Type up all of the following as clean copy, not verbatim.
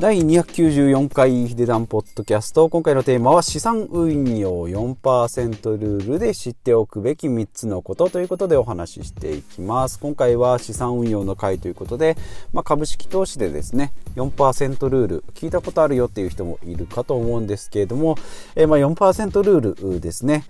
第294回ヒデダンポッドキャスト、今回のテーマは資産運用 4% ルールで知っておくべき3つのことということでお話ししていきます。今回は資産運用の回ということで、株式投資でですね 4% ルール聞いたことあるよっていう人もいるかと思うんですけれども、4% ルールですね、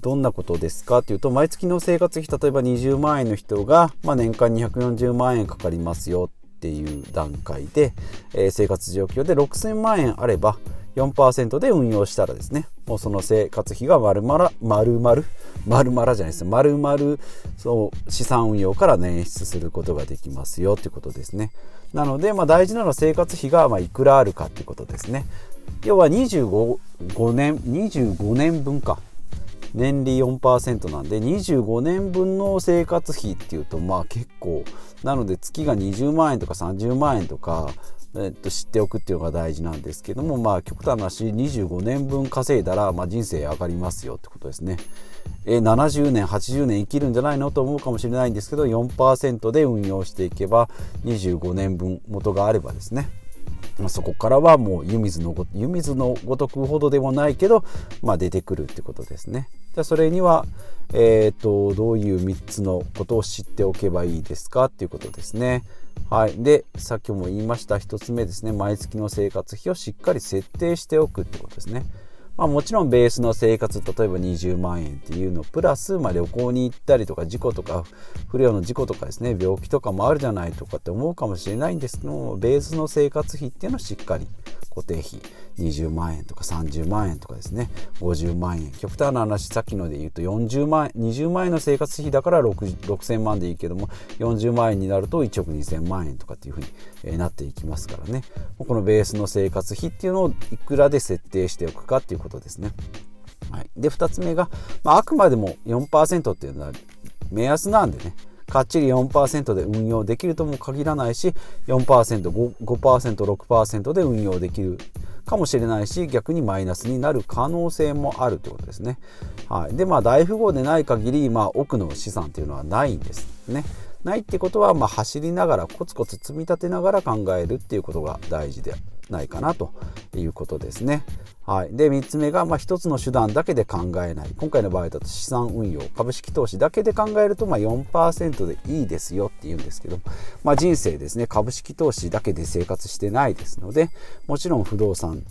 どんなことですかというと、毎月の生活費、例えば20万円の人が、年間240万円かかりますよっていう段階で、生活状況で6000万円あれば 4% で運用したらですね、もうその生活費が丸々そう資産運用から捻出することができますよということですね。なので、大事なのは生活費がいくらあるかということですね。要は25年分か、年利 4% なんで25年分の生活費っていうと、結構なので、月が20万円とか30万円とか、知っておくっていうのが大事なんですけども、極端なし25年分稼いだら、人生上がりますよってことですね。70年80年生きるんじゃないのと思うかもしれないんですけど、 4% で運用していけば25年分元があればですね、そこからはもう湯水のごとくほどでもないけど、出てくるってことですね。じゃあそれには、どういう3つのことを知っておけばいいですかっていうことですね。はい。で、さっきも言いました1つ目ですね。毎月の生活費をしっかり設定しておくってことですね。もちろんベースの生活、例えば20万円っていうのプラス、旅行に行ったりとか、事故とか不慮の事故とかですね、病気とかもあるじゃないとかって思うかもしれないんですけども、ベースの生活費っていうのをしっかり固定費20万円とか30万円とかですね、50万円、極端な話、さっきので言うと40万円、20万円の生活費だから6000万でいいけども、40万円になると1億2000万円とかっていうふうになっていきますからね、このベースの生活費っていうのをいくらで設定しておくかっていうことですね。はい、で2つ目が、あくまでも 4% っていうのは目安なんでね、かっちり 4% で運用できるとも限らないし、 4%、5%、6% で運用できるかもしれないし、逆にマイナスになる可能性もあるということですね。はい、で、大富豪でない限り、奥の資産というのはないんですね。ないってことは、走りながらコツコツ積み立てながら考えるっていうことが大事でないかなということですね。はい、で3つ目が、1つの手段だけで考えない。今回の場合だと資産運用、株式投資だけで考えると、4% でいいですよっていうんですけど、人生ですね、株式投資だけで生活してないですので、もちろん不動産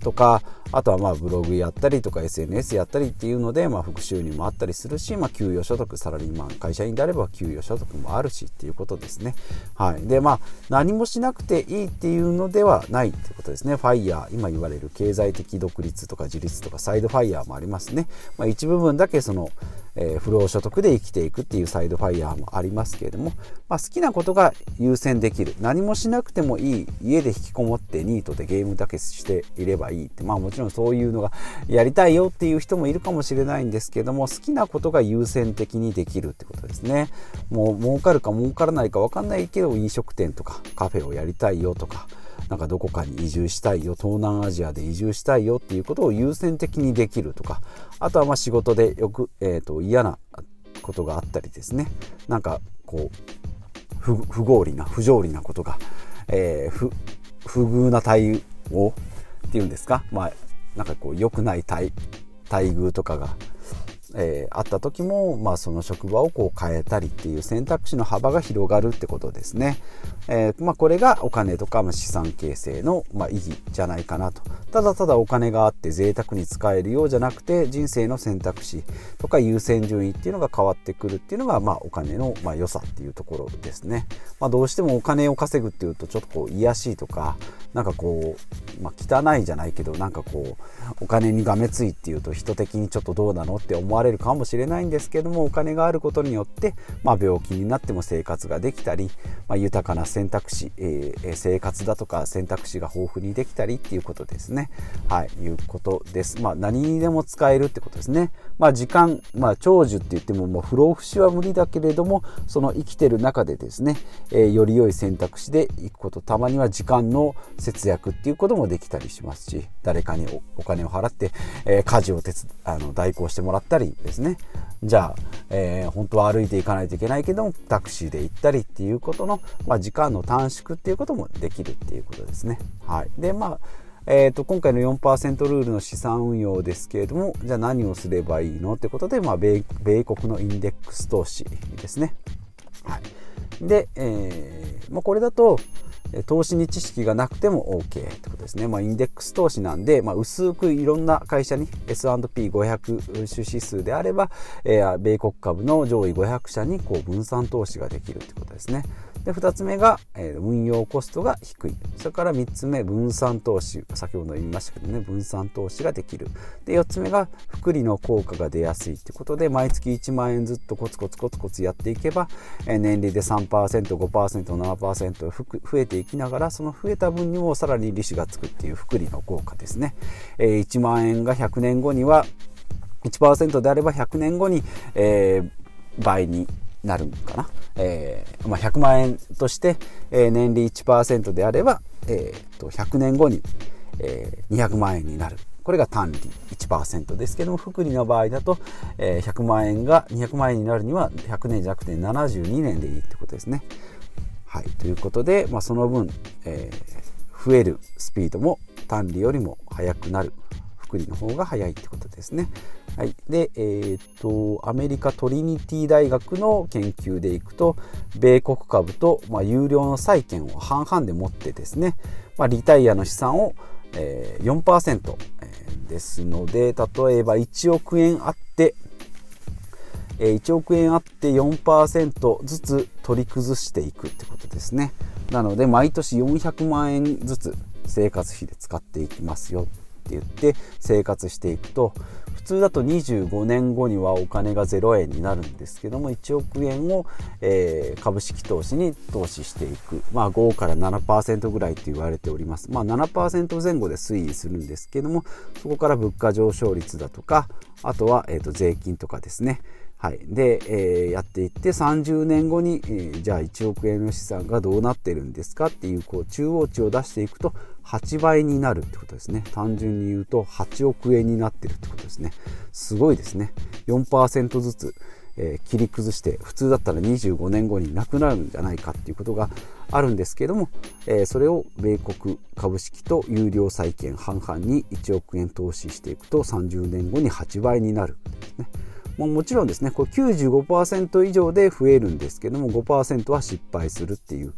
とか、あとはブログやったりとか SNS やったりっていうので、副収入もあったりするし、給与所得、サラリーマン、会社員であれば給与所得もあるしっていうことですね。はい、で何もしなくていいっていうのではないってことですね。ファイヤー、今言われる経済的独立とか自立とかサイドファイヤーもありますね。一部分だけその、不労所得で生きていくっていうサイドファイヤーもありますけれども、好きなことが優先できる、何もしなくてもいい、家で引きこもってニートでゲームだけしていればいいって、もちろんそういうのがやりたいよっていう人もいるかもしれないんですけども、好きなことが優先的にできるってことですね。もう儲かるか儲からないか分かんないけど、飲食店とかカフェをやりたいよとか、どこかに移住したいよ、東南アジアで移住したいよっていうことを優先的にできるとか、あとは仕事でよく、嫌なことがあったりですね、不条理なことが、不遇な対応っていうんですか、良くない 待遇とかが、あった時も、その職場を変えたりっていう選択肢の幅が広がるってことですね。これがお金とか、資産形成の、意義じゃないかなと。ただただお金があって贅沢に使えるようじゃなくて、人生の選択肢とか優先順位っていうのが変わってくるっていうのが、お金の、良さっていうところですね。どうしてもお金を稼ぐっていうと、ちょっと癒やしいとか、汚いじゃないけど、お金にがめついっていうと、人的にちょっとどうなのって思われるかもしれないんですけども、お金があることによって、病気になっても生活ができたり、豊かな選択肢、生活だとか選択肢が豊富にできたりっていうことですね。はい、いうことです。何にでも使えるってことですね。時間、長寿って言っても、不老不死は無理だけれども、その生きてる中でですね、より良い選択肢でいくこと、たまには時間の節約っていうこともできたりしますし、誰かにお金を払って、家事を代行してもらったり、ないですね。じゃあ、本当は歩いていかないといけないけどもタクシーで行ったりっていうことの、時間の短縮っていうこともできるっていうことですね。はい、で今回の 4% ルールの資産運用ですけれども、じゃあ何をすればいいのってことで、米国のインデックス投資ですね。はい、で、これだと投資に知識がなくても OK ってことですね。インデックス投資なんで、薄くいろんな会社に S&P500 種指数であれば、米国株の上位500社にこう分散投資ができるってことですね。で、2つ目が、運用コストが低い。それから3つ目、分散投資。先ほど言いましたけどね、分散投資ができる。で、4つ目が、複利の効果が出やすいということで、毎月1万円ずっとコツコツやっていけば、年利で 3%、5%、7% 増えていきながら、その増えた分にもさらに利子がつくっていう複利の効果ですね。1万円が100年後には、1% であれば100年後に、倍になるかな。100万円として、年利 1% であれば、100年後に、200万円になる。これが単利 1% ですけども、複利の場合だと、100万円が200万円になるには100年じゃなくて72年でいいってことですね。はい、ということで、その分、増えるスピードも単利よりも速くなる。複利の方が早いってことですね。はい、で、アメリカトリニティ大学の研究でいくと、米国株と、有料の債券を半々で持ってですね、リタイアの資産を、4% ですので、例えば1億円あって 4% ずつ取り崩していくってことですね。なので毎年400万円ずつ生活費で使っていきますよって言って生活していくと、普通だと25年後にはお金が0円になるんですけども、1億円を、株式投資に投資していく、5から 7% ぐらいと言われております。7% 前後で推移するんですけども、そこから物価上昇率だとか、あとは、税金とかですね。はい、で、やっていって30年後に、じゃあ1億円の資産がどうなってるんですかっていう、こう中央値を出していくと8倍になるってことですね。単純に言うと8億円になってるってことですね。すごいですね。 4% ずつ、切り崩して、普通だったら25年後になくなるんじゃないかっていうことがあるんですけども、それを米国株式と有料債券半々に1億円投資していくと30年後に8倍になるんですね。もちろんですね、これ 95% 以上で増えるんですけども、 5% は失敗するっていう、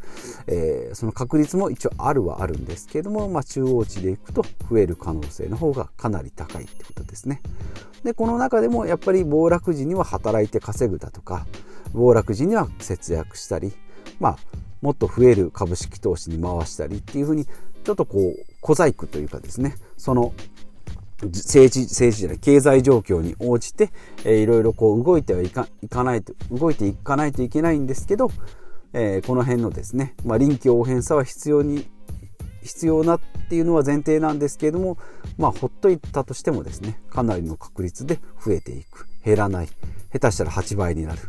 その確率も一応あるはあるんですけども、中央値でいくと増える可能性の方がかなり高いってことですね。で、この中でもやっぱり暴落時には働いて稼ぐだとか、暴落時には節約したり、もっと増える株式投資に回したりっていうふうに、ちょっとこう小細工というかですね、その政治じゃない、経済状況に応じて、いろいろこう動いていかないといけないんですけど、この辺のですね、臨機応変さは必要なっていうのは前提なんですけれども、ほっといたとしてもですね、かなりの確率で増えていく、減らない、下手したら8倍になる、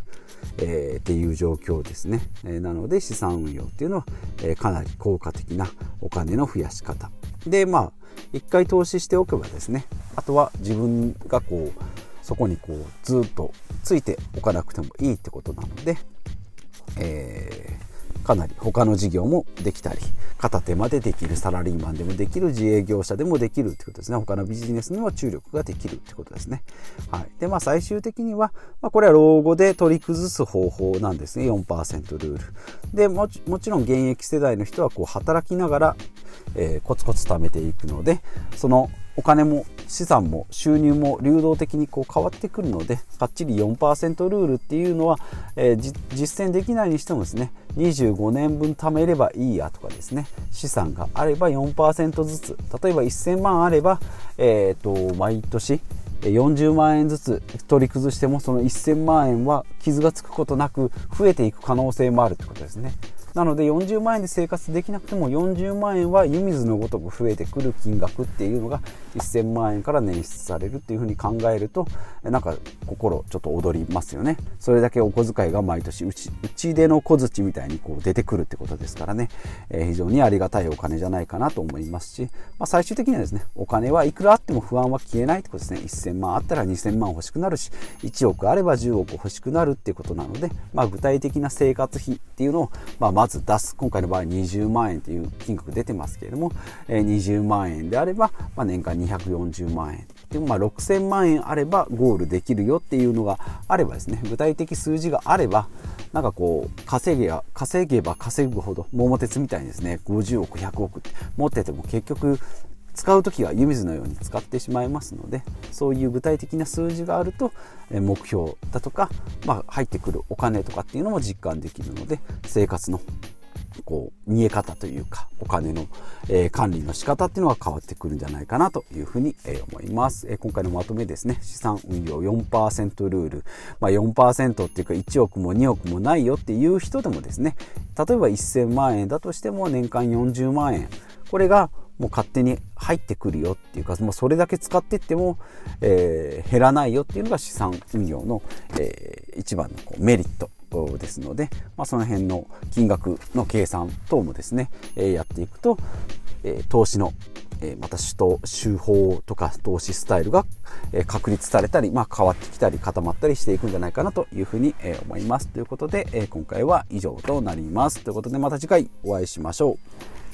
っていう状況ですね。なので資産運用っていうのは、かなり効果的なお金の増やし方で、一回投資しておけばですね、あとは自分がこうそこにこうずっとついておかなくてもいいってことなので、かなり他の事業もできたり、片手間でできる、サラリーマンでもできる、自営業者でもできるってことですね。他のビジネスにも注力ができるってことですね。はい、で、最終的には、これは老後で取り崩す方法なんですね。4% ルールで、もちろん現役世代の人はこう働きながら、コツコツ貯めていくので、そのお金も資産も収入も流動的にこう変わってくるので、かっちり 4% ルールっていうのは、実践できないにしてもですね、25年分貯めればいいやとかですね、資産があれば 4% ずつ、例えば1000万あれば、毎年40万円ずつ取り崩しても、その1000万円は傷がつくことなく増えていく可能性もあるってことですね。なので40万円で生活できなくても40万円は湯水のごとく増えてくる金額っていうのが1000万円から捻出されるっていうふうに考えると、なんか心ちょっと踊りますよね。それだけお小遣いが毎年うちでの小槌みたいにこう出てくるってことですからね、非常にありがたいお金じゃないかなと思いますし、最終的にはですね、お金はいくらあっても不安は消えないってことですね。1000万あったら2000万欲しくなるし、1億あれば10億欲しくなるっていうことなので、具体的な生活費っていうのを、まず出す。今回の場合20万円という金額出てますけれども、20万円であれば、年間240万円でも6000万円あればゴールできるよっていうのがあればですね、具体的数字があれば、なんかこう稼げば稼ぐほど桃鉄みたいにですね、50億100億って持ってても結局使う時は湯水のように使ってしまいますので、そういう具体的な数字があると目標だとか、入ってくるお金とかっていうのも実感できるので、生活のこう見え方というか、お金の管理の仕方っていうのが変わってくるんじゃないかなというふうに思います。今回のまとめですね、資産運用 4% ルール、4% っていうか1億も2億もないよっていう人でもですね、例えば1000万円だとしても年間40万円、これがもう勝手に入ってくるよっていうか、それだけ使っていっても、減らないよっていうのが資産運用の、一番のこうメリットですので、その辺の金額の計算等もですね、やっていくと、投資のまた手法とか投資スタイルが確立されたり、変わってきたり固まったりしていくんじゃないかなというふうに思います。ということで今回は以上となります。ということでまた次回お会いしましょう。